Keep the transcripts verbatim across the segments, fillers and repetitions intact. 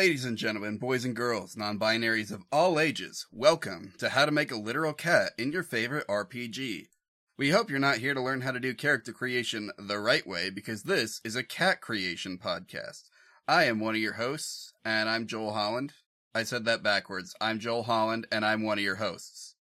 Ladies and gentlemen, boys and girls, non-binaries of all ages, welcome to How to Make a Literal Cat in Your Favorite R P G. We hope you're not here to learn how to do character creation the right way, because this is a cat creation podcast. I am one of your hosts, and I'm Joel Holland. I said that backwards. I'm Joel Holland, and I'm one of your hosts.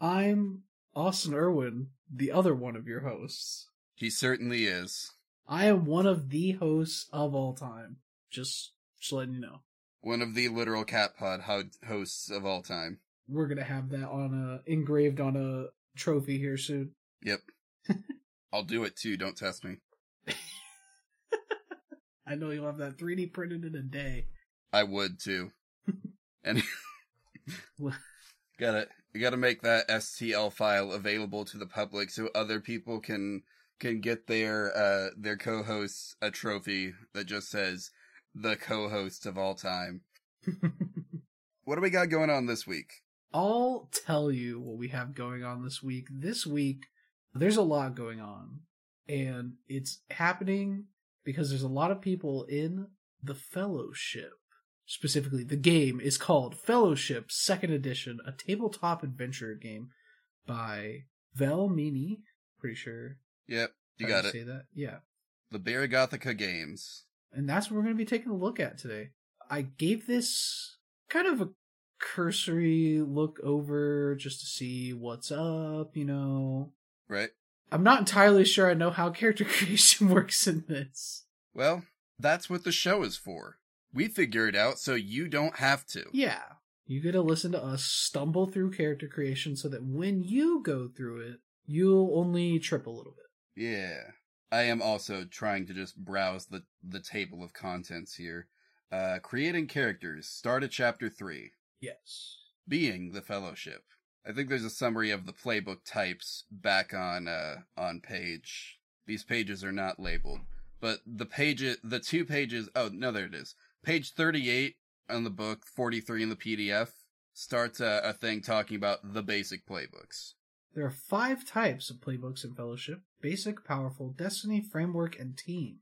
I'm Austin Erwin, the other one of your hosts. He certainly is. I am one of the hosts of all time. Just... Just letting you know. One of the literal cat pod ho- hosts of all time. We're going to have that on a, engraved on a trophy here soon. Yep. I'll do it too, don't test me. I know you'll have that three D printed in a day. I would too. And gotta, you gotta make that S T L file available to the public so other people can can get their uh, their co-hosts a trophy that just says... The co-host of all time. What do we got going on this week? I'll tell you what we have going on this week. This week, there's a lot going on. And it's happening because there's a lot of people in the Fellowship. Specifically, the game is called Fellowship second Edition, a tabletop adventure game by Velmini. Pretty sure. Yep, you got it. Say that? Yeah. The Baragothica Games. And that's what we're going to be taking a look at today. I gave this kind of a cursory look over just to see what's up, you know. Right. I'm not entirely sure I know how character creation works in this. Well, that's what the show is for. We figure it out so you don't have to. Yeah. You get to listen to us stumble through character creation so that when you go through it, you'll only trip a little bit. Yeah. I am also trying to just browse the, the table of contents here. Uh, creating characters. Start at chapter three. Yes. Being the Fellowship. I think there's a summary of the playbook types back on uh, on page. These pages are not labeled. But the page, the two pages... Oh, no, there it is. Page thirty-eight on the book, forty-three in the P D F, starts a, a thing talking about the basic playbooks. There are five types of playbooks in Fellowship: Basic, Powerful, Destiny, Framework, and Team.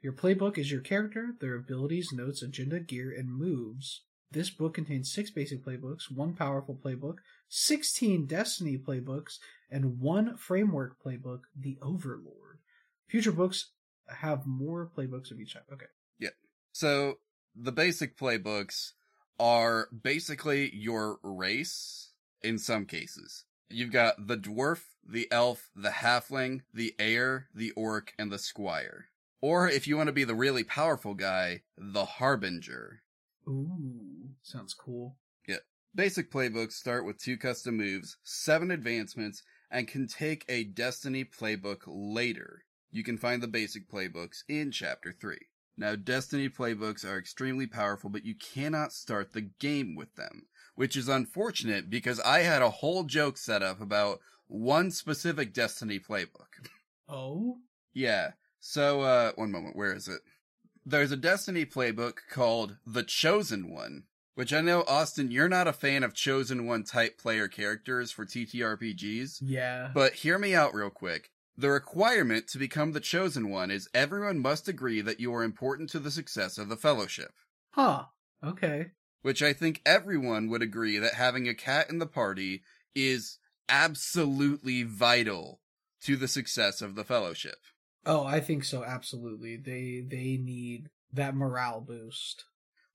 Your playbook is your character, their abilities, notes, agenda, gear, and moves. This book contains six basic playbooks, one powerful playbook, sixteen Destiny playbooks, and one framework playbook, the Overlord. Future books have more playbooks of each type. Okay. Yeah. So the basic playbooks are basically your race in some cases. You've got the dwarf, the elf, the halfling, the heir, the orc, and the squire. Or if you want to be the really powerful guy, the harbinger. Ooh, sounds cool. Yeah. Basic playbooks start with two custom moves, seven advancements, and can take a Destiny playbook later. You can find the basic playbooks in Chapter three. Now, Destiny playbooks are extremely powerful, but you cannot start the game with them. Which is unfortunate because I had a whole joke set up about one specific Destiny playbook. Oh? Yeah. So, uh, one moment, where is it? There's a Destiny playbook called The Chosen One, which I know, Austin, you're not a fan of Chosen One type player characters for T T R P Gs. Yeah. But hear me out real quick. The requirement to become the Chosen One is everyone must agree that you are important to the success of the Fellowship. Huh. Okay. Which I think everyone would agree that having a cat in the party is absolutely vital to the success of the Fellowship. Oh, I think so, absolutely. They they need that morale boost.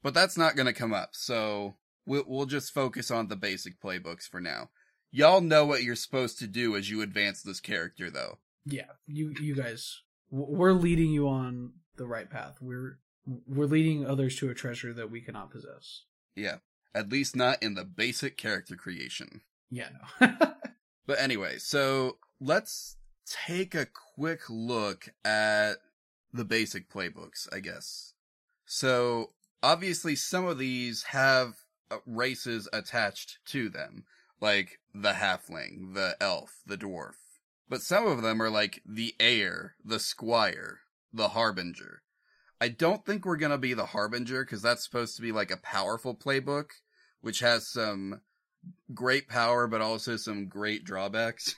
But that's not going to come up, so we'll, we'll just focus on the basic playbooks for now. Y'all know what you're supposed to do as you advance this character, though. Yeah, you you guys, we're leading you on the right path. We're we're leading others to a treasure that we cannot possess. Yeah, at least not in the basic character creation. Yeah, no. But anyway, so let's take a quick look at the basic playbooks, I guess. So, obviously some of these have races attached to them, like the halfling, the elf, the dwarf. But some of them are like the heir, the squire, the harbinger. I don't think we're going to be the Harbinger, because that's supposed to be like a powerful playbook, which has some great power, but also some great drawbacks.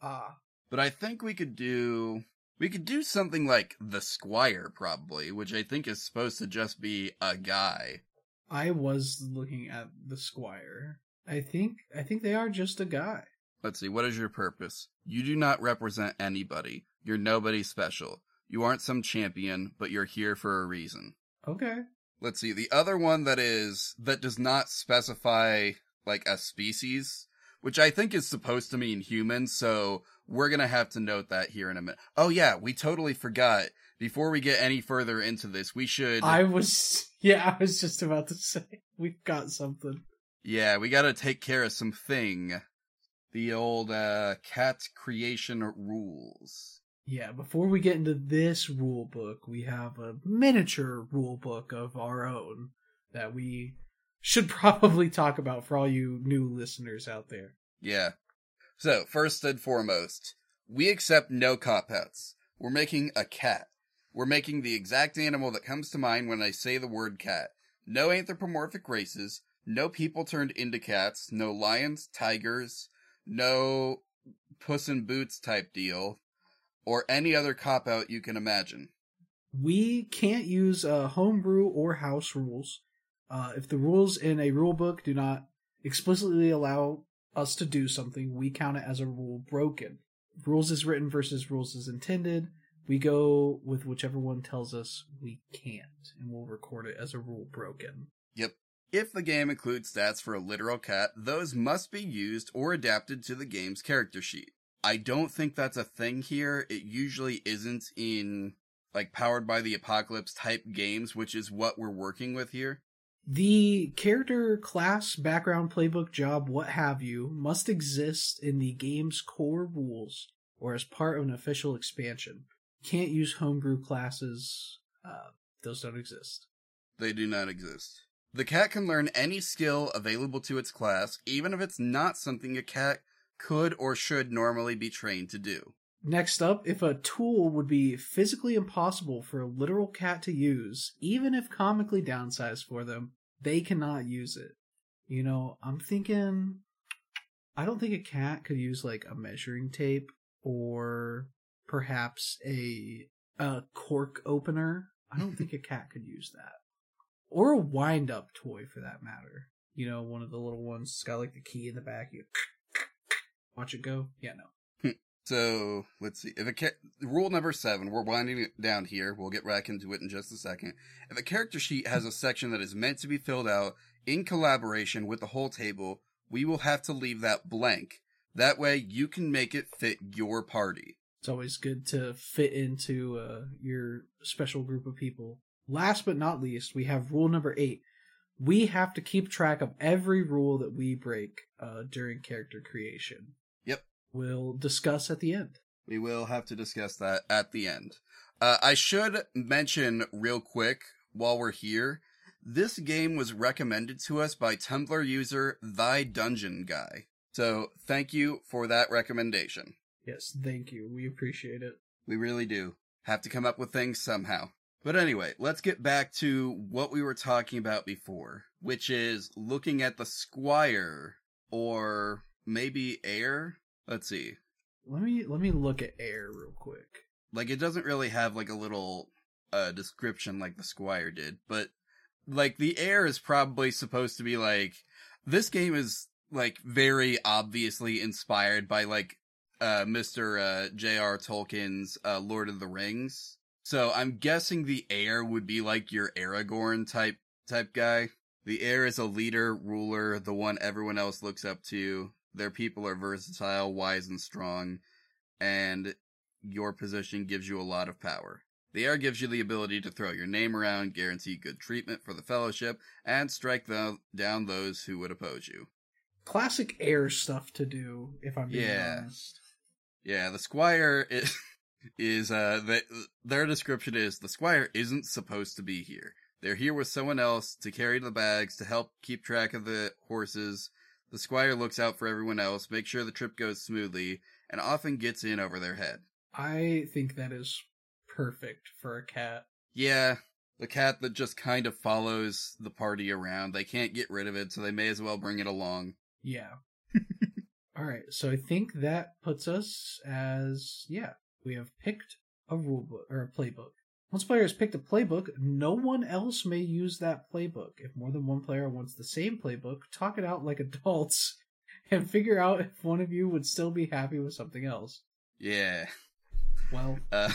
Ah. But I think we could do... We could do something like The Squire, probably, which I think is supposed to just be a guy. I was looking at The Squire. I think I think they are just a guy. Let's see, what is your purpose? You do not represent anybody. You're nobody special. You aren't some champion, but you're here for a reason. Okay. Let's see, the other one that is, that does not specify, like, a species, which I think is supposed to mean human, so we're gonna have to note that here in a minute. Oh yeah, we totally forgot. Before we get any further into this, we should... I was... Yeah, I was just about to say, we've got something. Yeah, we gotta take care of something. The old uh, cat creation rules. Yeah, before we get into this rule book, we have a miniature rule book of our own that we should probably talk about for all you new listeners out there. Yeah. So, first and foremost, we accept no cop-outs. We're making a cat. We're making the exact animal that comes to mind when I say the word cat. No anthropomorphic races, no people turned into cats, no lions, tigers, no Puss in Boots type deal, or any other cop-out you can imagine. We can't use uh, homebrew or house rules. Uh, if the rules in a rule book do not explicitly allow us to do something, we count it as a rule broken. Rules as written versus rules as intended. We go with whichever one tells us we can't, and we'll record it as a rule broken. Yep. If the game includes stats for a literal cat, those must be used or adapted to the game's character sheet. I don't think that's a thing here. It usually isn't in, like, Powered by the Apocalypse type games, which is what we're working with here. The character, class, background, playbook, job, what have you, must exist in the game's core rules or as part of an official expansion. Can't use homebrew classes. Uh, those don't exist. They do not exist. The cat can learn any skill available to its class, even if it's not something a cat could or should normally be trained to do. Next up, if a tool would be physically impossible for a literal cat to use, even if comically downsized for them, they cannot use it. You know, I'm thinking... I don't think a cat could use, like, a measuring tape or perhaps a, a cork opener. I don't think a cat could use that. Or a wind-up toy, for that matter. You know, one of the little ones that's got, like, the key in the back. You watch it go. Yeah, no. So, let's see. If a ca- Rule number seven, we're winding it down here. We'll get back into it in just a second. If a character sheet has a section that is meant to be filled out in collaboration with the whole table, we will have to leave that blank. That way, you can make it fit your party. It's always good to fit into uh, your special group of people. Last but not least, we have rule number eight. We have to keep track of every rule that we break uh, during character creation. We'll discuss at the end. We will have to discuss that at the end. Uh, I should mention real quick while we're here, this game was recommended to us by Tumblr user Thy Dungeon Guy. So thank you for that recommendation. Yes, thank you. We appreciate it. We really do. Have to come up with things somehow. But anyway, let's get back to what we were talking about before, which is looking at the Squire or maybe heir. Let's see. Let me let me look at heir real quick. Like, it doesn't really have, like, a little uh, description like the Squire did, but, like, the heir is probably supposed to be, like, this game is, like, very obviously inspired by, like, uh, Mister Uh, J R Tolkien's uh, Lord of the Rings. So I'm guessing the heir would be, like, your Aragorn type type guy. The heir is a leader, ruler, the one everyone else looks up to. Their people are versatile, wise, and strong, and your position gives you a lot of power. The heir gives you the ability to throw your name around, guarantee good treatment for the fellowship, and strike the, down those who would oppose you. Classic heir stuff to do, if I'm being yeah. honest. Yeah, the Squire is... is uh, the, their description is, the Squire isn't supposed to be here. They're here with someone else to carry the bags, to help keep track of the horses. The Squire looks out for everyone else, makes sure the trip goes smoothly, and often gets in over their head. I think that is perfect for a cat. Yeah, the cat that just kind of follows the party around. They can't get rid of it, so they may as well bring it along. Yeah. All right, so I think that puts us as, yeah, we have picked a rulebook or a playbook. Once players pick the playbook, no one else may use that playbook. If more than one player wants the same playbook, talk it out like adults and figure out if one of you would still be happy with something else. Yeah. Well. Uh,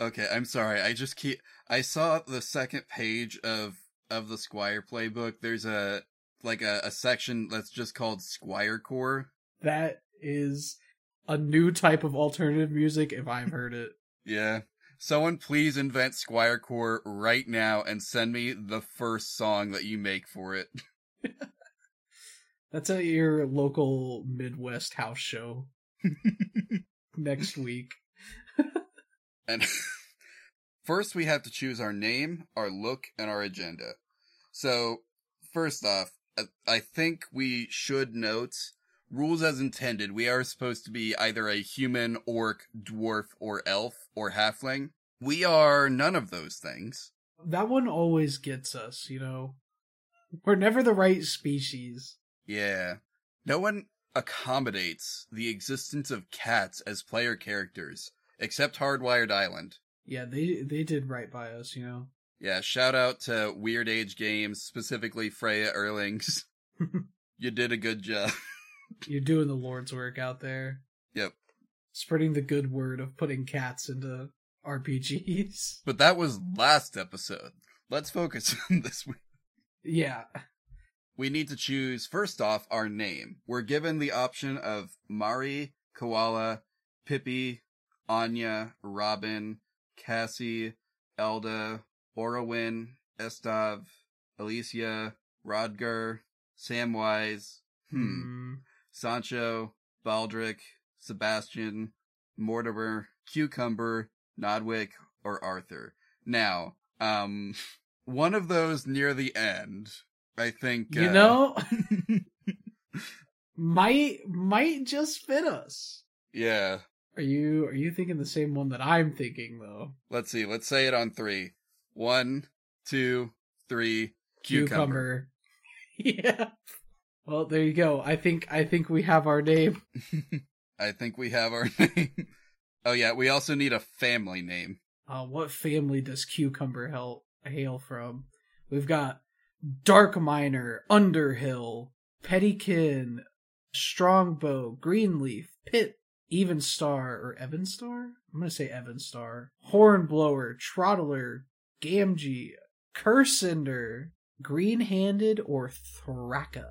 okay, I'm sorry. I just keep... I saw the second page of, of the Squire playbook. There's a like a, a section that's just called Squire Core. That is a new type of alternative music if I've heard it. Yeah. Someone please invent Squire Core right now and send me the first song that you make for it. That's at your local Midwest house show next week. And first we have to choose our name, our look, and our agenda. So, first off, I think we should note rules as intended. We are supposed to be either a human, orc, dwarf, or elf, or halfling. We are none of those things. That one always gets us, you know. We're never the right species. Yeah. No one accommodates the existence of cats as player characters, except Hardwired Island. Yeah, they they did right by us, you know. Yeah, shout out to Weird Age Games, specifically Freya Erlings. You did a good job. You're doing the Lord's work out there. Yep. Spreading the good word of putting cats into R P Gs. But that was last episode. Let's focus on this week. Yeah. We need to choose, first off, our name. We're given the option of Mari, Koala, Pippi, Anya, Robin, Cassie, Elda, Orowin, Estav, Alicia, Rodger, Samwise, hmm, mm-hmm. Sancho, Baldric, Sebastian, Mortimer, Cucumber, Nodwick, or Arthur. Now, um, one of those near the end, I think... You uh, know, might might just fit us. Yeah. Are you are you thinking the same one that I'm thinking, though? Let's see. Let's say it on three. One, two, three, Cucumber. Cucumber. Yeah. Well, there you go. I think I think we have our name. I think we have our name. Oh, yeah. We also need a family name. Uh, what family does Cucumber hail, hail from? We've got Darkminer, Underhill, Pettykin, Strongbow, Greenleaf, Pit, Evenstar, or Evenstar? I'm going to say Evenstar. Hornblower, Trottler, Gamgee, Cursinder, Green-Handed, or Thraka.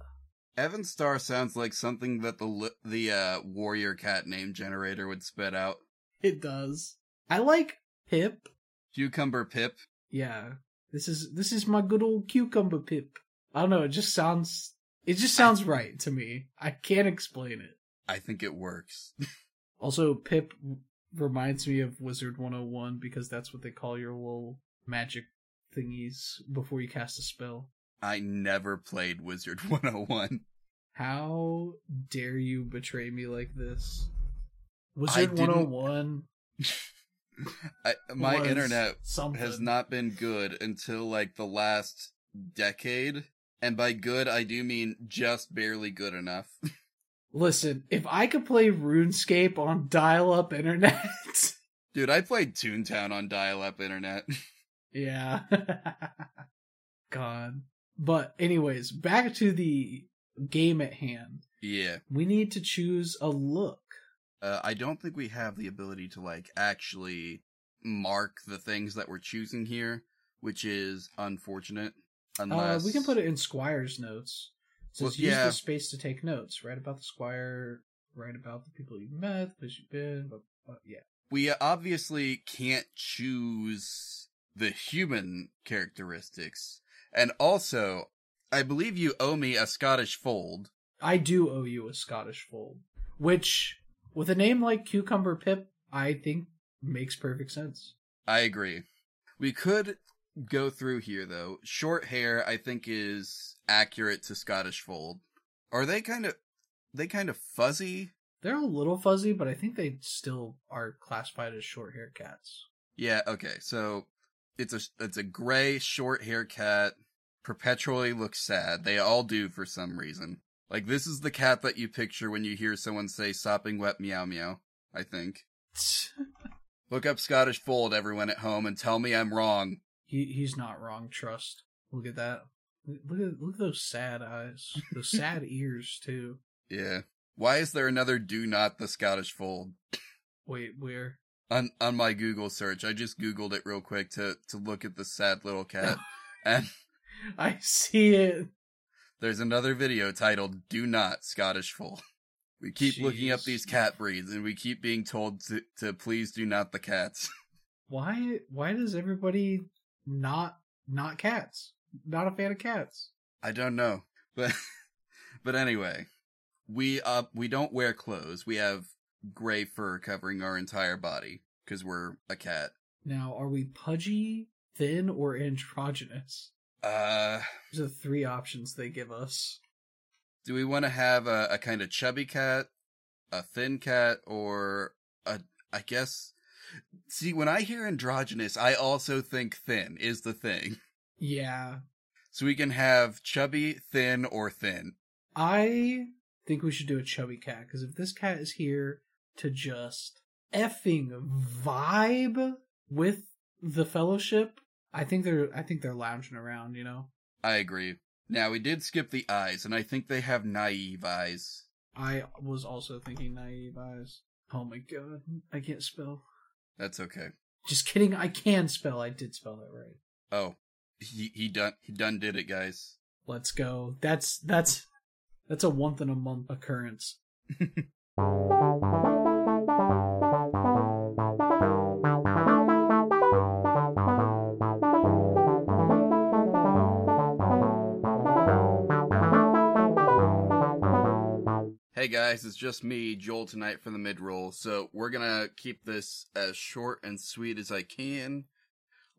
Evenstar sounds like something that the the uh, warrior cat name generator would spit out. It does. I like Pip. Cucumber Pip. Yeah, this is this is my good old Cucumber Pip. I don't know. It just sounds it just sounds I, right to me. I can't explain it. I think it works. Also, Pip reminds me of Wizard one oh one because that's what they call your little magic thingies before you cast a spell. I never played Wizard one oh one. How dare you betray me like this? Wizard one oh one. I, my internet something. has not been good until like the last decade. And by good, I do mean just barely good enough. Listen, if I could play RuneScape on dial-up internet... Dude, I played Toontown on dial-up internet. Yeah. God. But anyways, back to the game at hand. Yeah. We need to choose a look. Uh, I don't think we have the ability to, like, actually mark the things that we're choosing here, which is unfortunate. Unless... Uh, we can put it in Squire's notes. It says, well, use yeah. the space to take notes. Write about the Squire, write about the people you've met, place you've been, but, but yeah. We obviously can't choose the human characteristics. And also, I believe you owe me a Scottish fold. I do owe you a Scottish fold, which, with a name like Cucumber Pip, I think makes perfect sense. I agree. We could go through here, though. Short hair, I think, is accurate to Scottish fold. Are they kind of, they kind of fuzzy? They're a little fuzzy, but I think they still are classified as short hair cats. Yeah, okay, so... It's a it's a gray short hair cat. Perpetually looks sad. They all do for some reason. Like, this is the cat that you picture when you hear someone say sopping wet meow meow, I think. Look up Scottish Fold, everyone at home, and tell me I'm wrong. He He's not wrong, trust. Look at that. Look at, look at those sad eyes. Those sad ears, too. Yeah. Why is there another Do Not the Scottish Fold? Wait, where? On on my Google search. I just Googled it real quick to, to look at the sad little cat. And I see it. There's another video titled Do Not Scottish Fold. We keep Jeez. looking up these cat breeds, and we keep being told to, to please do not the cats. Why Why does everybody not not cats? Not a fan of cats. I don't know. But but anyway, we uh, we don't wear clothes. We have gray fur covering our entire body, because we're a cat. Now, are we pudgy, thin, or androgynous? Uh, These are the three options they give us. Do we want to have a, a kind of chubby cat, a thin cat, or a, I guess... See, when I hear androgynous, I also think thin is the thing. Yeah. So we can have chubby, thin, or thin. I think we should do a chubby cat, because if this cat is here to just effing vibe with the Fellowship, I think they're I think they're lounging around, you know? I agree. Now, we did skip the eyes, and I think they have naive eyes. I was also thinking naive eyes. Oh my god, I can't spell. That's okay. Just kidding, I can spell. I did spell that right. Oh, he he done he done did it, guys. Let's go. That's that's that's a once in a month occurrence. Hey guys, it's just me, Joel, tonight for the mid-roll, so we're gonna keep this as short and sweet as I can.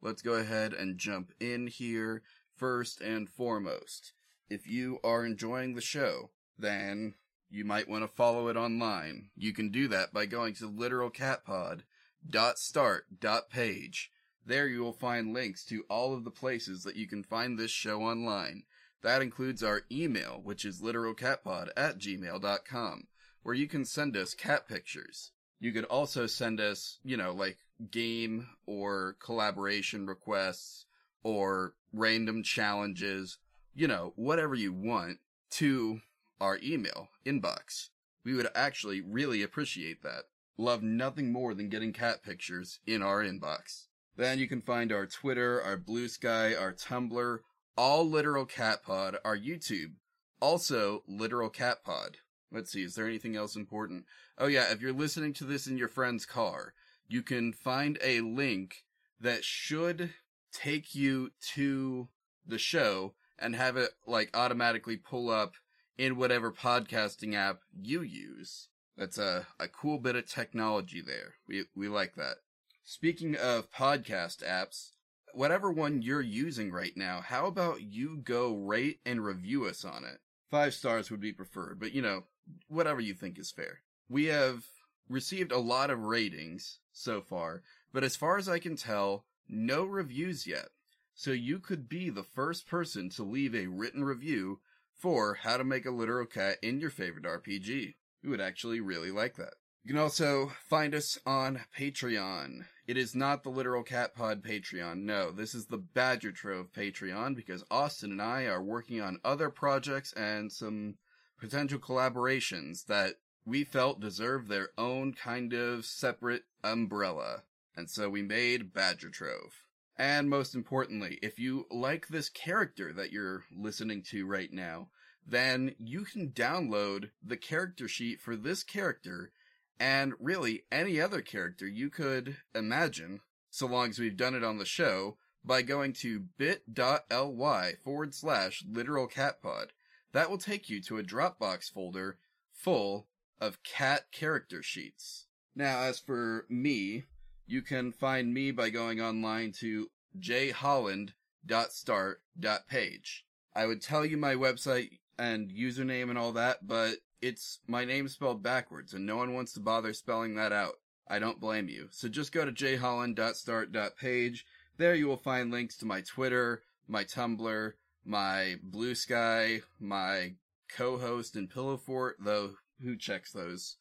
Let's go ahead and jump in here. First and foremost, if you are enjoying the show, then you might want to follow it online. You can do that by going to literal cat pod dot start dot page. There you will find links to all of the places that you can find this show online. That includes our email, which is literalcatpod at gmail dot com, where you can send us cat pictures. You could also send us, you know, like game or collaboration requests or random challenges, you know, whatever you want to our email inbox. We would actually really appreciate that. Love nothing more than getting cat pictures in our inbox. Then you can find our Twitter, our Bluesky, our Tumblr, all Literal Cat Pod, our YouTube, also Literal Cat Pod. Let's see, is there anything else important? Oh yeah, if you're listening to this in your friend's car, you can find a link that should take you to the show and have it like automatically pull up in whatever podcasting app you use. That's a, a cool bit of technology there. We we like that. Speaking of podcast apps, whatever one you're using right now, how about you go rate and review us on it? Five stars would be preferred, but you know, whatever you think is fair. We have received a lot of ratings so far, but as far as I can tell, no reviews yet. So you could be the first person to leave a written review for How to Make a Literal Cat in Your Favorite R P G. We would actually really like that. You can also find us on Patreon. It is not the Literal Cat Pod Patreon, no. This is the Badger Trove Patreon, because Austin and I are working on other projects and some potential collaborations that we felt deserve their own kind of separate umbrella. And so we made Badger Trove. And most importantly, if you like this character that you're listening to right now, then you can download the character sheet for this character, and really, any other character you could imagine, so long as we've done it on the show, by going to bit.ly forward slash literal cat pod. That will take you to a Dropbox folder full of cat character sheets. Now, as for me, you can find me by going online to j holland dot start dot page. I would tell you my website and username and all that, but it's my name spelled backwards, and no one wants to bother spelling that out. I don't blame you. So just go to j holland dot start dot page. There you will find links to my Twitter, my Tumblr, my Blue Sky, my co-host in Pillow Fort, though who checks those?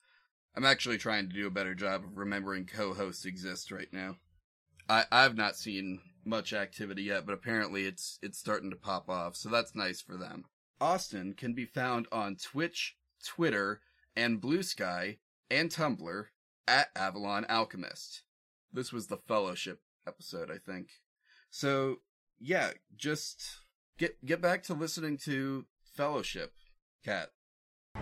I'm actually trying to do a better job of remembering co-hosts exist right now. I, I've not seen much activity yet, but apparently it's it's starting to pop off, so that's nice for them. Austin can be found on Twitch, Twitter, and Bluesky, and Tumblr, at Avalon Alchemist. This was the Fellowship episode, I think. So, yeah, just get get back to listening to Fellowship, Cat.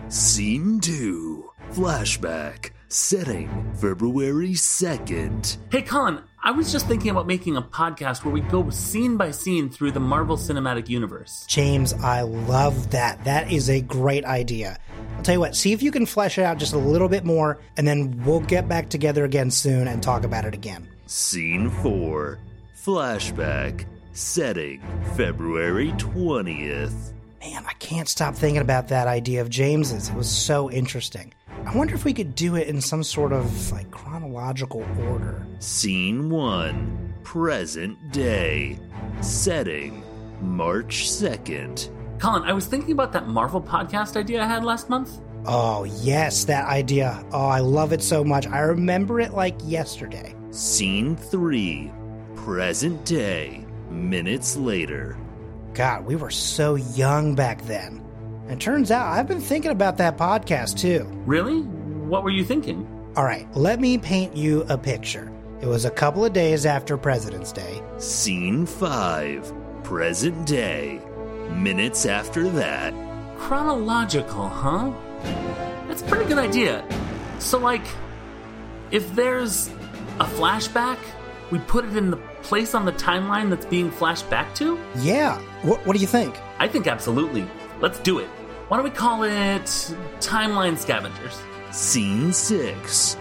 Scene two. Flashback. Setting, February second. Hey, Colin, I was just thinking about making a podcast where we go scene by scene through the Marvel Cinematic Universe. James, I love that. That is a great idea. I'll tell you what, see if you can flesh it out just a little bit more, and then we'll get back together again soon and talk about it again. Scene four. Flashback. Setting, February twentieth. Man, I can't stop thinking about that idea of James's. It was so interesting. I wonder if we could do it in some sort of, like, chronological order. Scene one. Present day. Setting, March second. Colin, I was thinking about that Marvel podcast idea I had last month. Oh, yes, that idea. Oh, I love it so much. I remember it like yesterday. Scene three. Present day. Minutes later. God, we were so young back then. And turns out I've been thinking about that podcast, too. Really? What were you thinking? All right, let me paint you a picture. It was a couple of days after President's Day. Scene five. Present day. Minutes after that. Chronological, huh? That's a pretty good idea. So, like, if there's a flashback, we put it in the place on the timeline that's being flashed back to? Yeah. What, what do you think? I think absolutely. Let's do it. Why don't we call it Timeline Scavengers? Scene six.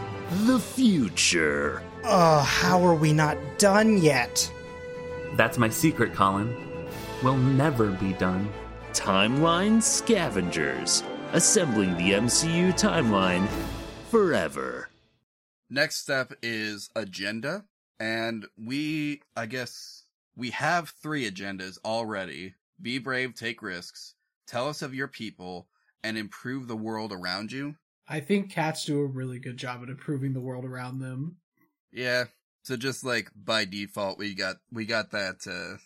The future. Oh, how are we not done yet? That's my secret, Colin. We'll never be done. Timeline Scavengers. Assembling the M C U timeline forever. Next step is agenda. And we, I guess, we have three agendas already. Be brave, take risks. Tell us of your people, and improve the world around you. I think cats do a really good job at improving the world around them. Yeah, so just like by default, we got we got that. Uh... It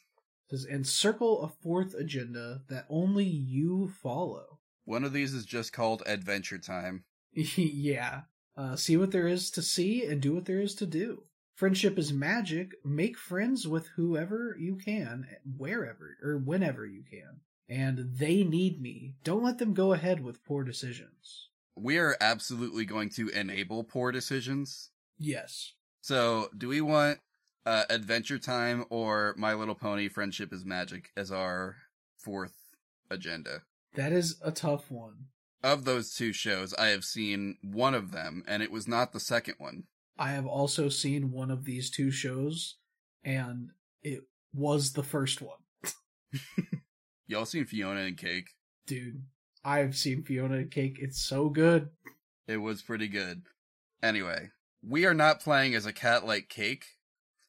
says, and circle a fourth agenda that only you follow. One of these is just called Adventure Time. Yeah, uh, see what there is to see and do what there is to do. Friendship is magic. Make friends with whoever you can, wherever or whenever you can. And they need me. Don't let them go ahead with poor decisions. We are absolutely going to enable poor decisions. Yes. So, do we want uh, Adventure Time or My Little Pony Friendship is Magic as our fourth agenda? That is a tough one. Of those two shows, I have seen one of them, and it was not the second one. I have also seen one of these two shows, and it was the first one. Y'all seen Fionna and Cake? Dude, I've seen Fionna and Cake. It's so good. It was pretty good. Anyway, we are not playing as a cat like Cake.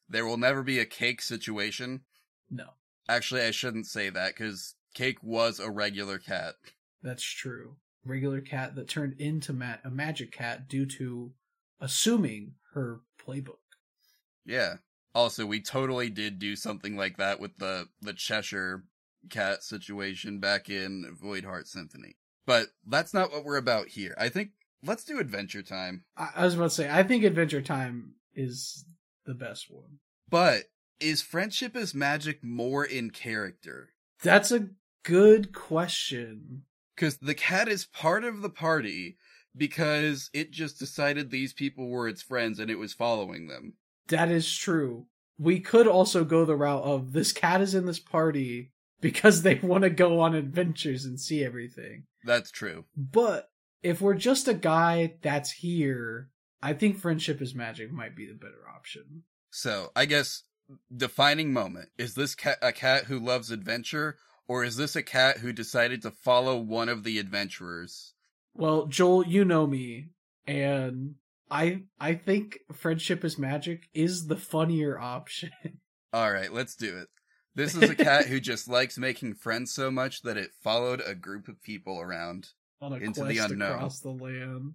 There will never be a Cake situation. No. Actually, I shouldn't say that, because Cake was a regular cat. That's true. Regular cat that turned into ma- a magic cat due to assuming her playbook. Yeah. Also, we totally did do something like that with the, the Cheshire Cat situation back in Voidheart Symphony. But that's not what we're about here. I think let's do Adventure Time. I, I was about to say, I think Adventure Time is the best one. But is Friendship is Magic more in character? That's a good question. Because the cat is part of the party because it just decided these people were its friends and it was following them. That is true. We could also go the route of this cat is in this party because they want to go on adventures and see everything. That's true. But if we're just a guy that's here, I think Friendship is Magic might be the better option. So, I guess, defining moment. Is this cat a cat who loves adventure, or is this a cat who decided to follow one of the adventurers? Well, Joel, you know me, and I I think Friendship is Magic is the funnier option. All right, let's do it. This is a cat who just likes making friends so much that it followed a group of people around on a into quest the unknown across the land.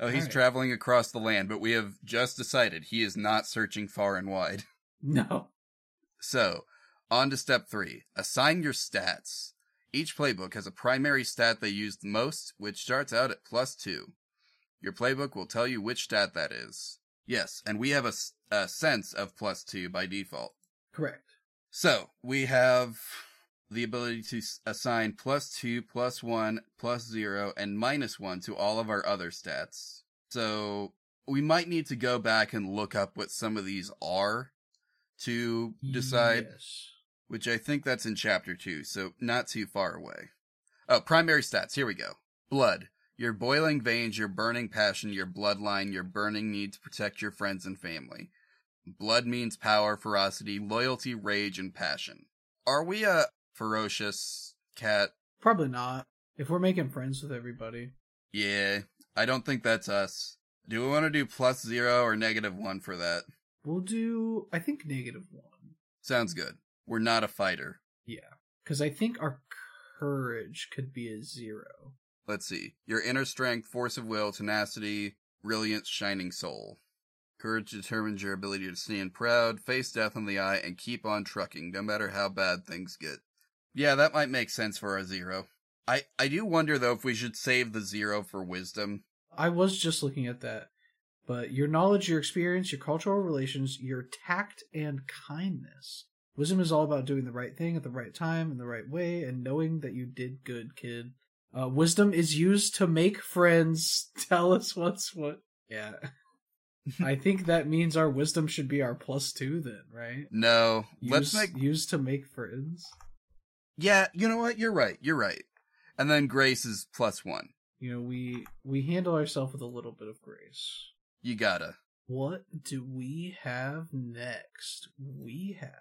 Oh, he's right. Traveling across the land, but we have just decided he is not searching far and wide. No. So, on to step three. Assign your stats. Each playbook has a primary stat they used most, which starts out at plus two. Your playbook will tell you which stat that is. Yes, and we have a, a sense of plus two by default. Correct. So, we have the ability to assign plus two, plus one, plus zero, and minus one to all of our other stats. So, we might need to go back and look up what some of these are to decide. Yes. Which I think that's in chapter two, so not too far away. Oh, primary stats. Here we go. Blood. Your boiling veins, your burning passion, your bloodline, your burning need to protect your friends and family. Blood means power, ferocity, loyalty, rage, and passion. Are we a ferocious cat? Probably not. If we're making friends with everybody. Yeah, I don't think that's us. Do we want to do plus zero or negative one for that? We'll do, I think, negative one. Sounds good. We're not a fighter. Yeah, because I think our courage could be a zero. Let's see. Your inner strength, force of will, tenacity, brilliance, shining soul. Courage determines your ability to stand proud, face death in the eye, and keep on trucking, no matter how bad things get. Yeah, that might make sense for our zero. I, I do wonder, though, if we should save the zero for wisdom. I was just looking at that. But your knowledge, your experience, your cultural relations, your tact, and kindness. Wisdom is all about doing the right thing at the right time, in the right way, and knowing that you did good, kid. Uh, wisdom is used to make friends. Tell us what's what. Yeah. I think that means our wisdom should be our plus two then, right? No. Use, let's make... Used to make friends. Yeah, you know what? You're right. You're right. And then grace is plus one. You know, we we handle ourselves with a little bit of grace. You gotta. What do we have next? We have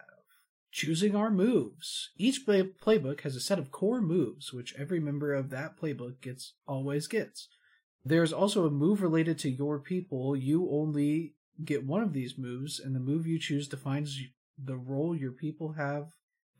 choosing our moves. Each play- playbook has a set of core moves, which every member of that playbook gets always gets. There's also a move related to your people. You only get one of these moves, and the move you choose defines the role your people have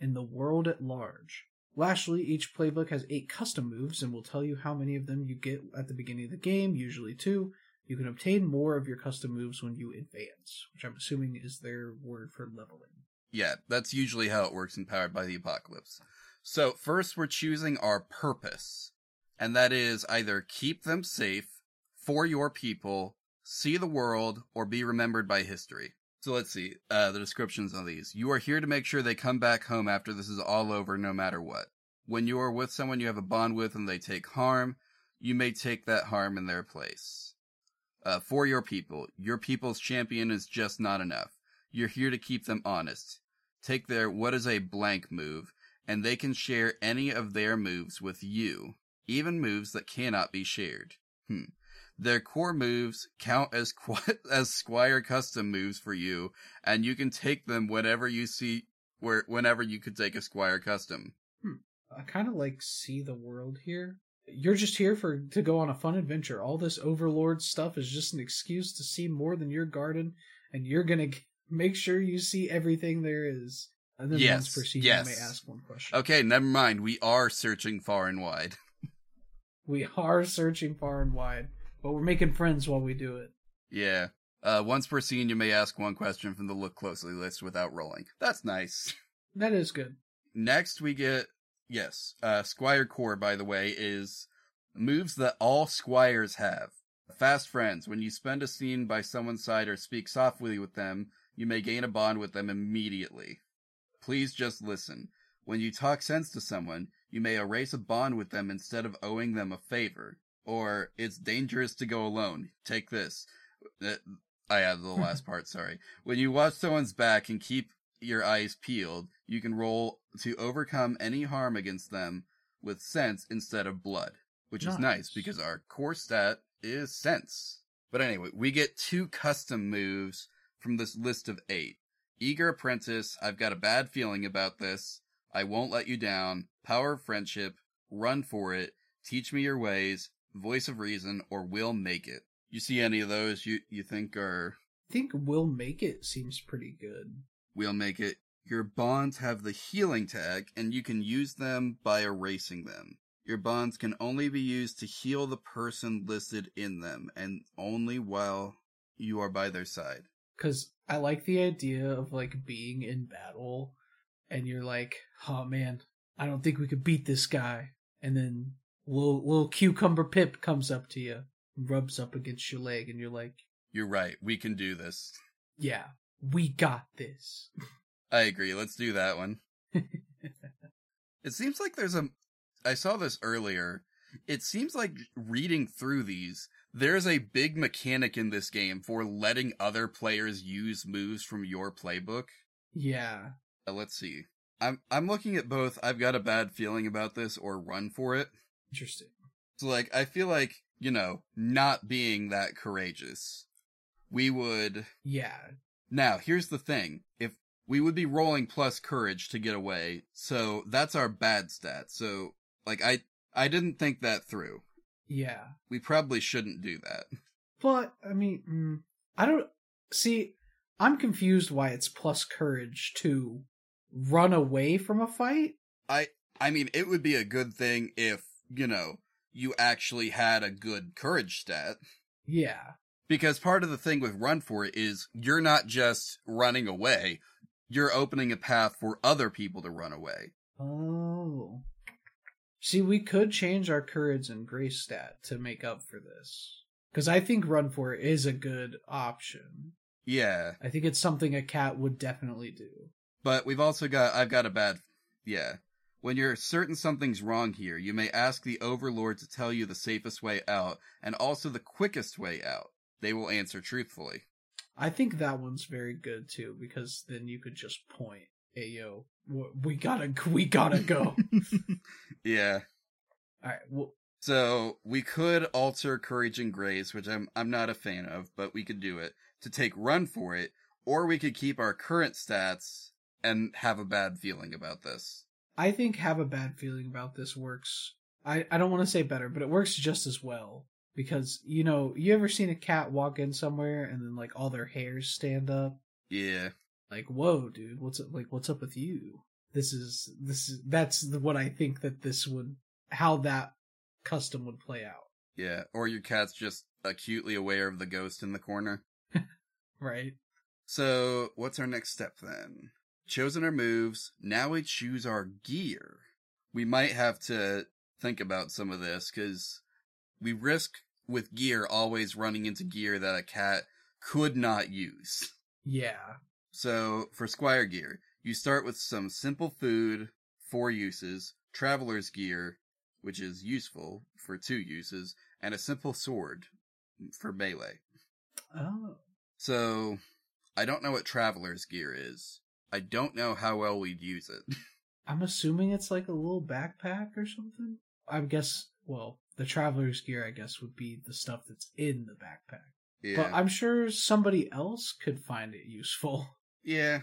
in the world at large. Lastly, each playbook has eight custom moves, and will tell you how many of them you get at the beginning of the game, usually two. You can obtain more of your custom moves when you advance, which I'm assuming is their word for leveling. Yeah, that's usually how it works in Powered by the Apocalypse. So first we're choosing our purpose, and that is either keep them safe, for your people, see the world, or be remembered by history. So let's see uh, the descriptions on these. You are here to make sure they come back home after this is all over, no matter what. When you are with someone you have a bond with and they take harm, you may take that harm in their place. Uh, for your people, your people's champion is just not enough. You're here to keep them honest. Take their what is a blank move, and they can share any of their moves with you, even moves that cannot be shared. Hmm. Their core moves count as qu- as Squire custom moves for you, and you can take them whenever you see where whenever you could take a Squire custom. Hmm. I kind of like see the world here. You're just here for to go on a fun adventure. All this overlord stuff is just an excuse to see more than your garden, and you're gonna g- make sure you see everything there is. And then yes, once per season, yes. You may ask one question. Okay, never mind. We are searching far and wide. We are searching far and wide, but we're making friends while we do it. Yeah. Uh, once per scene, you may ask one question from the look closely list without rolling. That's nice. That is good. Next, we get, yes, uh, Squire Core, by the way, is moves that all Squires have. Fast friends. When you spend a scene by someone's side or speak softly with them, you may gain a bond with them immediately. Please just listen. When you talk sense to someone, you may erase a bond with them instead of owing them a favor. Or, it's dangerous to go alone. Take this. Uh, I added the last part, sorry. When you watch someone's back and keep your eyes peeled, you can roll to overcome any harm against them with sense instead of blood. Which nice. Is nice, because our core stat is sense. But anyway, we get two custom moves from this list of eight. Eager Apprentice, I've got a bad feeling about this. I won't let you down, power of friendship, run for it, teach me your ways, voice of reason, or will make it. You see any of those you, you think are... I think will make it seems pretty good. Will make it. Your bonds have the healing tag, and you can use them by erasing them. Your bonds can only be used to heal the person listed in them, and only while you are by their side. Because I like the idea of, like, being in battle, and you're like, oh man, I don't think we could beat this guy. And then little, little Cucumber Pip comes up to you, rubs up against your leg, and you're like... You're right, we can do this. Yeah, we got this. I agree, let's do that one. It seems like there's a... I saw this earlier. It seems like reading through these, there's a big mechanic in this game for letting other players use moves from your playbook. Yeah. Uh, let's see. I'm I'm looking at both I've Got a Bad Feeling About This or Run For It. Interesting. So, like, I feel like, you know, not being that courageous, we would... Yeah. Now, here's the thing. If we would be rolling plus courage to get away, so that's our bad stat. So, like, I I didn't think that through. Yeah. We probably shouldn't do that. But, I mean, I don't... See, I'm confused why it's plus courage to... run away from a fight? I I mean, it would be a good thing if, you know, you actually had a good courage stat. Yeah. Because part of the thing with Run For It is you're not just running away, you're opening a path for other people to run away. Oh. See, we could change our courage and grace stat to make up for this. Because I think Run For It is a good option. Yeah. I think it's something a cat would definitely do. But we've also got, I've Got a Bad, yeah. When you're certain something's wrong here, you may ask the Overlord to tell you the safest way out, and also the quickest way out. They will answer truthfully. I think that one's very good, too, because then you could just point, hey, yo, we gotta, we gotta go. Yeah. Alright, well. So, we could alter Courage and Grace, which I'm I'm not a fan of, but we could do it, to take Run For It, or we could keep our current stats... and have a bad feeling about this. I think have a bad feeling about this works. I, I don't want to say better, but it works just as well. Because, you know, you ever seen a cat walk in somewhere and then, like, all their hairs stand up? Yeah. Like, whoa, dude, what's up, like, what's up with you? This is, this is, that's the, what I think that this would, how that custom would play out. Yeah, or your cat's just acutely aware of the ghost in the corner. Right. So, what's our next step then? Chosen our moves, now we choose our gear. We might have to think about some of this, because we risk with gear always running into gear that a cat could not use. Yeah. So, for Squire gear, you start with some simple food, four uses, Traveler's gear, which is useful, for two uses, and a simple sword, for melee. Oh. So, I don't know what Traveler's gear is. I don't know how well we'd use it. I'm assuming it's like a little backpack or something? I guess, well, the Traveler's gear, I guess, would be the stuff that's in the backpack. Yeah. But I'm sure somebody else could find it useful. Yeah,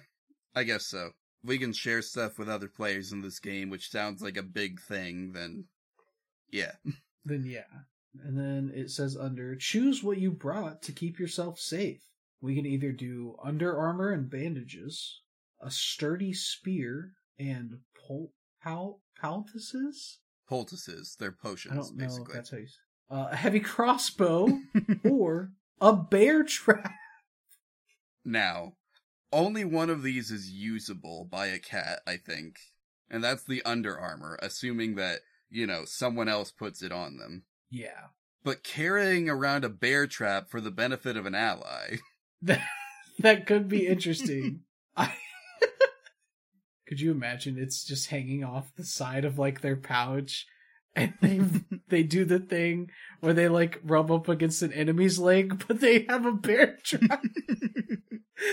I guess so. If we can share stuff with other players in this game, which sounds like a big thing, then yeah. Then yeah. And then it says under, choose what you brought to keep yourself safe. We can either do under armor and bandages... a sturdy spear, and pol- pal- poultices? Poultices. They're potions, I don't know basically. If that's how you... uh, a heavy crossbow, or a bear trap. Now, only one of these is usable by a cat, I think. And that's the under armor, assuming that, you know, someone else puts it on them. Yeah. But carrying around a bear trap for the benefit of an ally... that, that could be interesting. I... Could you imagine it's just hanging off the side of, like, their pouch, and they they do the thing where they, like, rub up against an enemy's leg, but they have a bear trap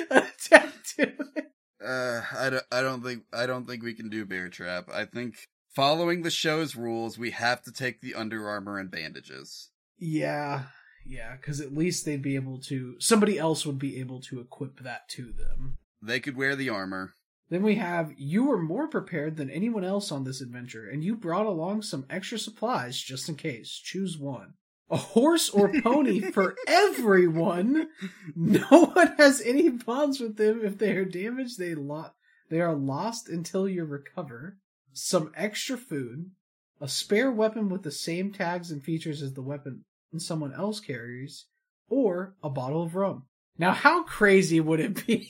attached to it? Uh, I don't, I don't think I don't think we can do bear trap. I think following the show's rules, we have to take the under armor and bandages. Yeah, yeah, because at least they'd be able to. Somebody else would be able to equip that to them. They could wear the armor. Then we have, you were more prepared than anyone else on this adventure, and you brought along some extra supplies just in case. Choose one. A horse or pony for everyone. No one has any bonds with them. If they are damaged, they, lo- they are lost until you recover. Some extra food. a spare weapon with the same tags and features as the weapon someone else carries, or a bottle of rum. Now, how crazy would it be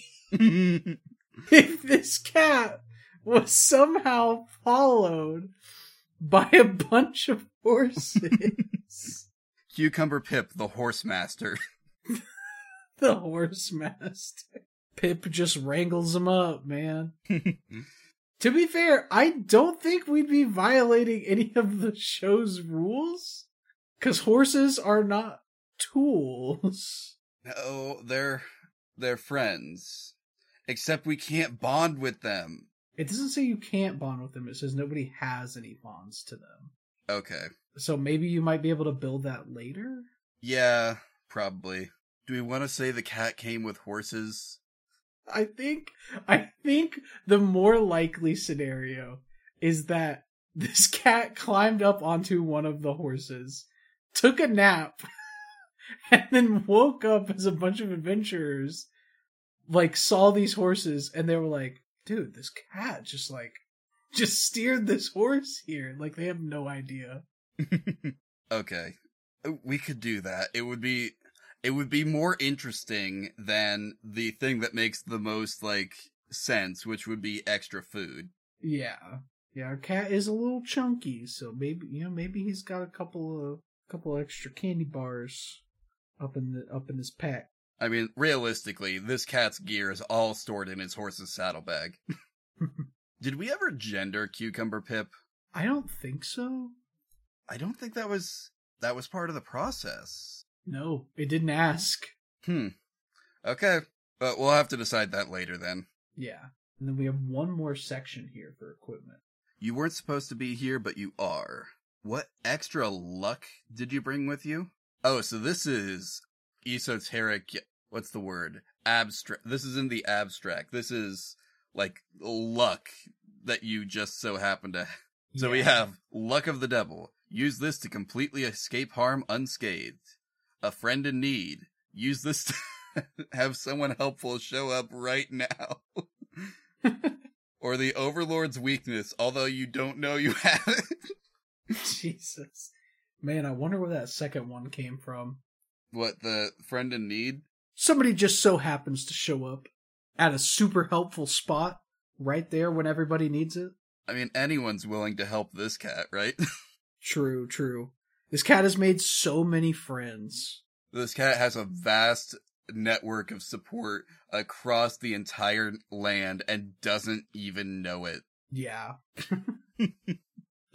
if this cat was somehow followed by a bunch of horses? Cucumber Pip, the horse master. The horse master. Pip just wrangles him up, man. To be fair, I don't think we'd be violating any of the show's rules, because horses are not tools. No, they're they're friends. Except we can't bond with them. It doesn't say you can't bond with them. It says nobody has any bonds to them. Okay. So maybe you might be able to build that later? Yeah, probably. Do we want to say the cat came with horses? I think I think the more likely scenario is that this cat climbed up onto one of the horses, took a nap, and then woke up as a bunch of adventurers, like, saw these horses, and they were like, dude, this cat just, like, just steered this horse here. Like, they have no idea. Okay. We could do that. It would be... It would be more interesting than the thing that makes the most, like, sense, which would be extra food. Yeah. Yeah, our cat is a little chunky, so maybe, you know, maybe he's got a couple of couple extra candy bars up in the up in his pack. I mean, realistically, this cat's gear is all stored in his horse's saddlebag. Did we ever gender Cucumber Pip? I don't think so. I don't think that was that was part of the process. No, it didn't ask. Hmm. Okay, but we'll have to decide that later then. Yeah, and then we have one more section here for equipment. You weren't supposed to be here, but you are. What extra luck did you bring with you? Oh, so this is esoteric, what's the word? Abstract. This is in the abstract. This is, like, luck that you just so happen to... Yeah. So we have luck of the devil. Use this to completely escape harm unscathed. A friend in need. Use this to have someone helpful show up right now. Or the Overlord's weakness, although you don't know you have it. Jesus. Man, I wonder where that second one came from. What, the friend in need? Somebody just so happens to show up at a super helpful spot right there when everybody needs it. I mean, anyone's willing to help this cat, right? True, true. This cat has made so many friends. This cat has a vast network of support across the entire land and doesn't even know it. Yeah.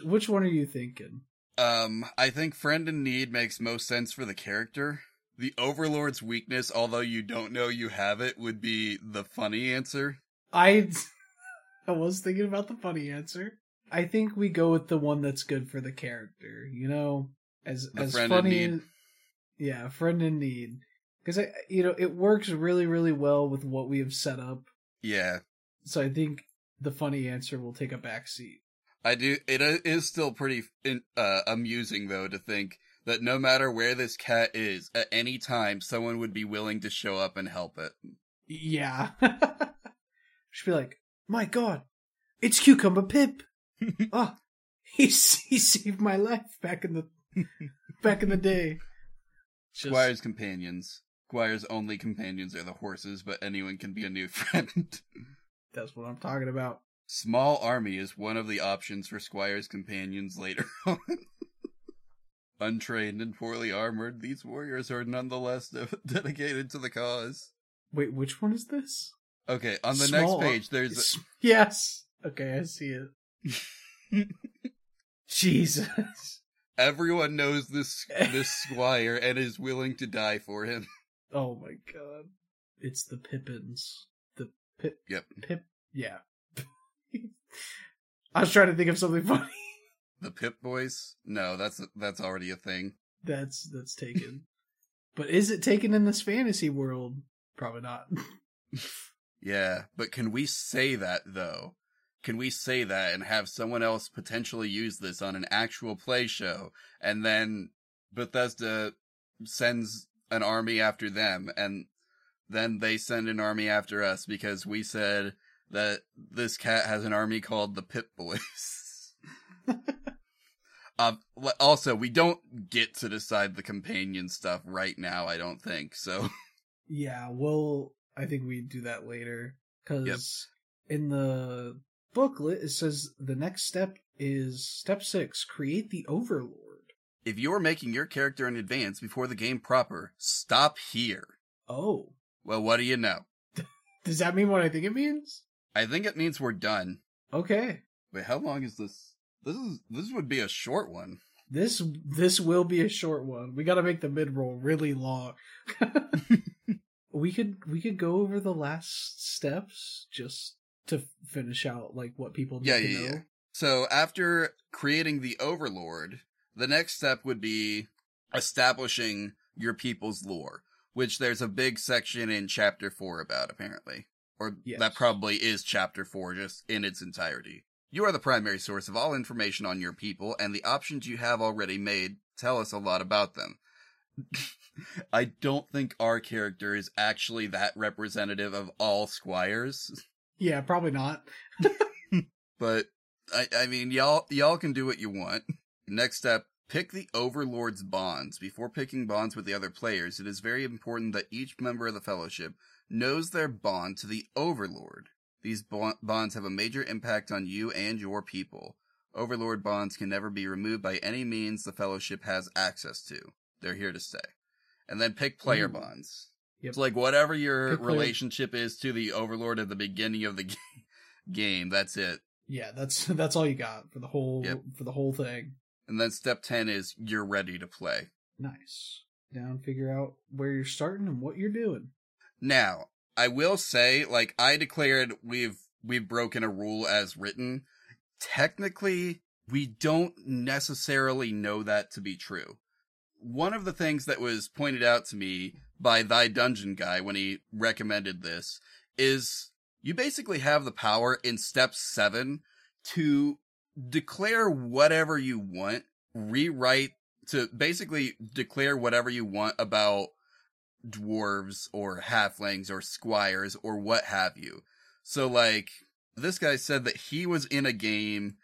Which one are you thinking? Um, I think Friend in Need makes most sense for the character. The Overlord's weakness, although you don't know you have it, would be the funny answer. I, I was thinking about the funny answer. I think we go with the one that's good for the character, you know? As as funny as, yeah, friend in need, because you know it works really, really well with what we have set up. Yeah. So I think the funny answer will take a backseat. I do. It is still pretty uh, amusing though to think that no matter where this cat is at any time, someone would be willing to show up and help it. Yeah. She'd be like, "My God, it's Cucumber Pip! Oh, he he saved my life back in the." Back in the day. Squire's Just... companions. Squire's only companions are the horses, but anyone can be a new friend. That's what I'm talking about. Small army is one of the options for Squire's companions later on. Untrained and poorly armored, these warriors are nonetheless de- dedicated to the cause. Wait, which one is this? Okay, on the Small next page, ar- there's... A... Yes! Okay, I see it. Jesus. Everyone knows this this squire and is willing to die for him. Oh my God. It's the Pippins. The Pip... Yep. Pip... Yeah. I was trying to think of something funny. The Pip Boys? No, that's that's already a thing. That's that's taken. But is it taken in this fantasy world? Probably not. Yeah, but can we say that, though? Can we say that and have someone else potentially use this on an actual play show, and then Bethesda sends an army after them, and then they send an army after us because we said that this cat has an army called the Pip Boys? Um, also, we don't get to decide the companion stuff right now, I don't think, so... Yeah, well, I think we do that later, because yep. in the booklet, it says the next step is step six, create the overlord. If you're making your character in advance before the game proper, stop here. Oh. Well, what do you know? Does that mean what I think it means? I think it means we're done. Okay. Wait, how long is this? This is this would be a short one. This this will be a short one. We got to make the mid-roll really long. we could we could go over the last steps just to finish out like what people need yeah, to yeah, know. Yeah. So after creating the overlord, the next step would be establishing your people's lore, which there's a big section in chapter four about apparently. Or yes. That probably is chapter four just in its entirety. You are the primary source of all information on your people, and the options you have already made tell us a lot about them. I don't think our character is actually that representative of all squires. Yeah, probably not. But, I, I mean, y'all y'all can do what you want. Next step, pick the Overlord's bonds. Before picking bonds with the other players, it is very important that each member of the Fellowship knows their bond to the Overlord. These bonds have a major impact on you and your people. Overlord bonds can never be removed by any means the Fellowship has access to. They're here to stay. And then pick player Ooh. bonds. Yep. It's like whatever your pick relationship player. is to the Overlord at the beginning of the g- game. That's it. Yeah, that's that's all you got for the whole yep. for the whole thing. And then step ten is you're ready to play. Nice. Now figure out where you're starting and what you're doing. Now. I will say, like, I declared we've we've broken a rule as written. Technically, we don't necessarily know that to be true. One of the things that was pointed out to me by Thy Dungeon Guy when he recommended this is you basically have the power in step seven to declare whatever you want, rewrite, to basically declare whatever you want about dwarves or halflings or squires or what have you. So like this guy said that he was in a game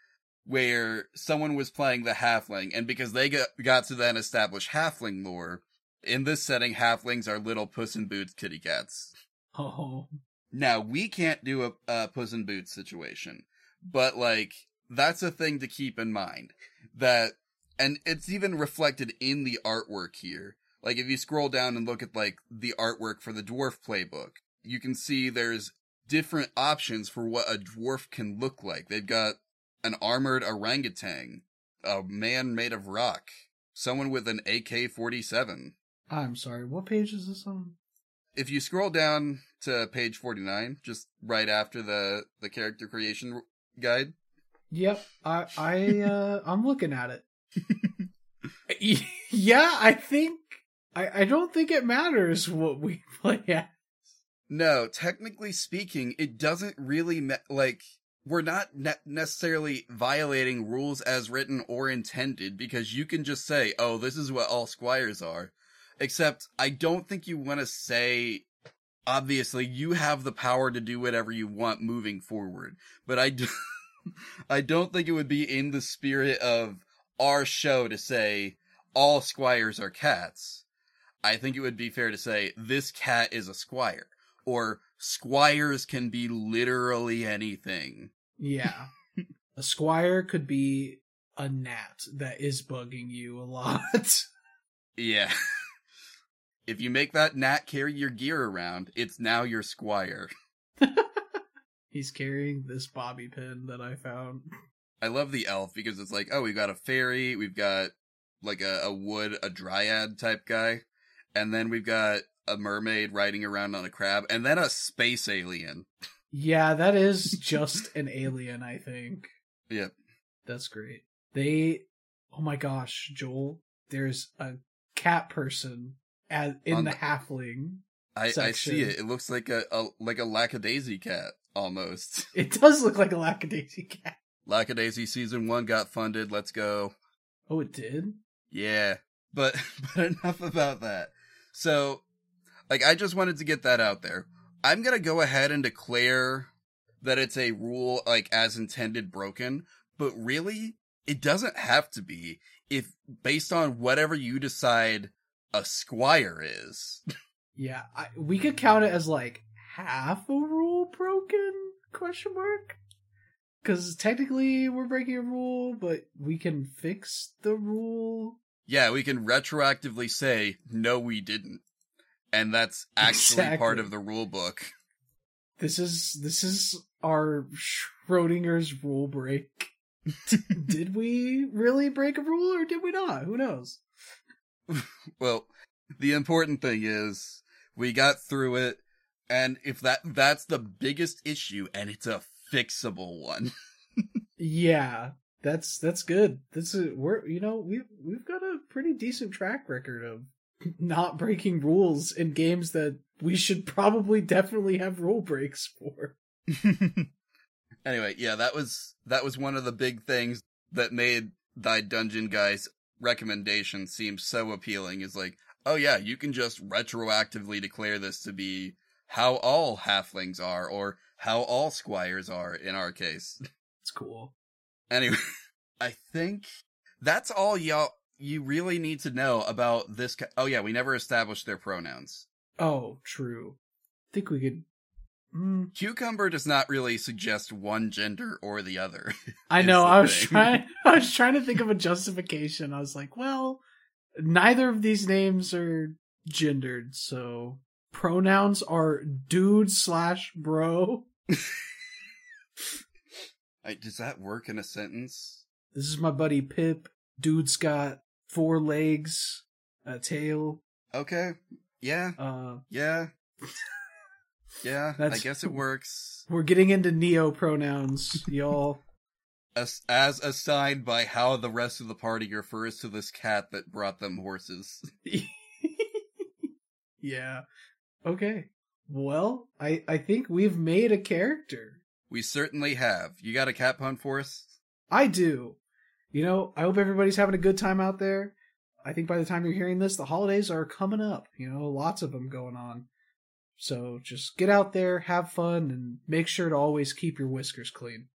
where someone was playing the halfling, and because they got, got to then establish halfling lore, in this setting halflings are little Puss in Boots kitty cats. Oh. Now we can't do a, a Puss in Boots situation, but like that's a thing to keep in mind, that and it's even reflected in the artwork here. Like, if you scroll down and look at, like, the artwork for the dwarf playbook, you can see there's different options for what a dwarf can look like. They've got an armored orangutan, a man made of rock, someone with an A K forty-seven. I'm sorry, what page is this on? If you scroll down to page forty-nine, just right after the, the character creation guide. Yep, I, I, uh, I'm looking at it. Yeah, I think... I don't think it matters what we play as. No, technically speaking, it doesn't really, ma- like, we're not ne- necessarily violating rules as written or intended, because you can just say, oh, this is what all squires are. Except, I don't think you want to say, obviously, you have the power to do whatever you want moving forward. But I, do- I don't think it would be in the spirit of our show to say, all squires are cats. I think it would be fair to say, this cat is a squire. Or, squires can be literally anything. Yeah. A squire could be a gnat that is bugging you a lot. Yeah. If you make that gnat carry your gear around, it's now your squire. He's carrying this bobby pin that I found. I love the elf, because it's like, oh, we've got a fairy, we've got, like, a, a wood, a dryad type guy. And then we've got a mermaid riding around on a crab, and then a space alien. Yeah, that is just an alien, I think. Yep. That's great. They, oh my gosh, Joel, there's a cat person at, in the, the halfling I, section. I see it. It looks like a, a like a Lackadaisy cat, almost. It does look like a Lackadaisy cat. Lackadaisy season one got funded, let's go. Oh, it did? Yeah, but but enough about that. So, like, I just wanted to get that out there. I'm going to go ahead and declare that it's a rule, like, as intended broken. But really, It doesn't have to be, if based on whatever you decide a squire is. Yeah, I, we could count it as like half a rule broken, question mark? Because technically we're breaking a rule, but we can fix the rule. Yeah, we can retroactively say, no, we didn't. And that's actually exactly. part of the rule book. This is, this is our Schrodinger's rule break. Did we really break a rule or did we not? Who knows? Well, the important thing is we got through it, and if that that's the biggest issue, and it's a fixable one. Yeah, that's that's good. This is we're you know we we've, we've got a pretty decent track record of not breaking rules in games that we should probably definitely have rule breaks for. Anyway, yeah, that was that was one of the big things that made Thy Dungeon Guy's recommendation seem so appealing, is like, oh yeah, you can just retroactively declare this to be how all halflings are, or how all squires are in our case. It's cool. Anyway, I think that's all y'all you really need to know about this. Ca- oh yeah, we never established their pronouns. Oh, true. I think we could... Mm. Cucumber does not really suggest one gender or the other. I know, I was thing. trying I was trying to think of a justification. I was like, well, neither of these names are gendered, so pronouns are dude slash bro. Does that work in a sentence? This is my buddy Pip. Dude's got four legs, a tail. Okay. Yeah. Uh, yeah. Yeah, That's, I guess it works. We're getting into neo pronouns, y'all. As, as assigned by how the rest of the party refers to this cat that brought them horses. Yeah. Okay. Well, I, I think we've made a character. We certainly have. You got a cat pun for us? I do. You know, I hope everybody's having a good time out there. I think by the time you're hearing this, the holidays are coming up. You know, lots of them going on. So just get out there, have fun, and make sure to always keep your whiskers clean.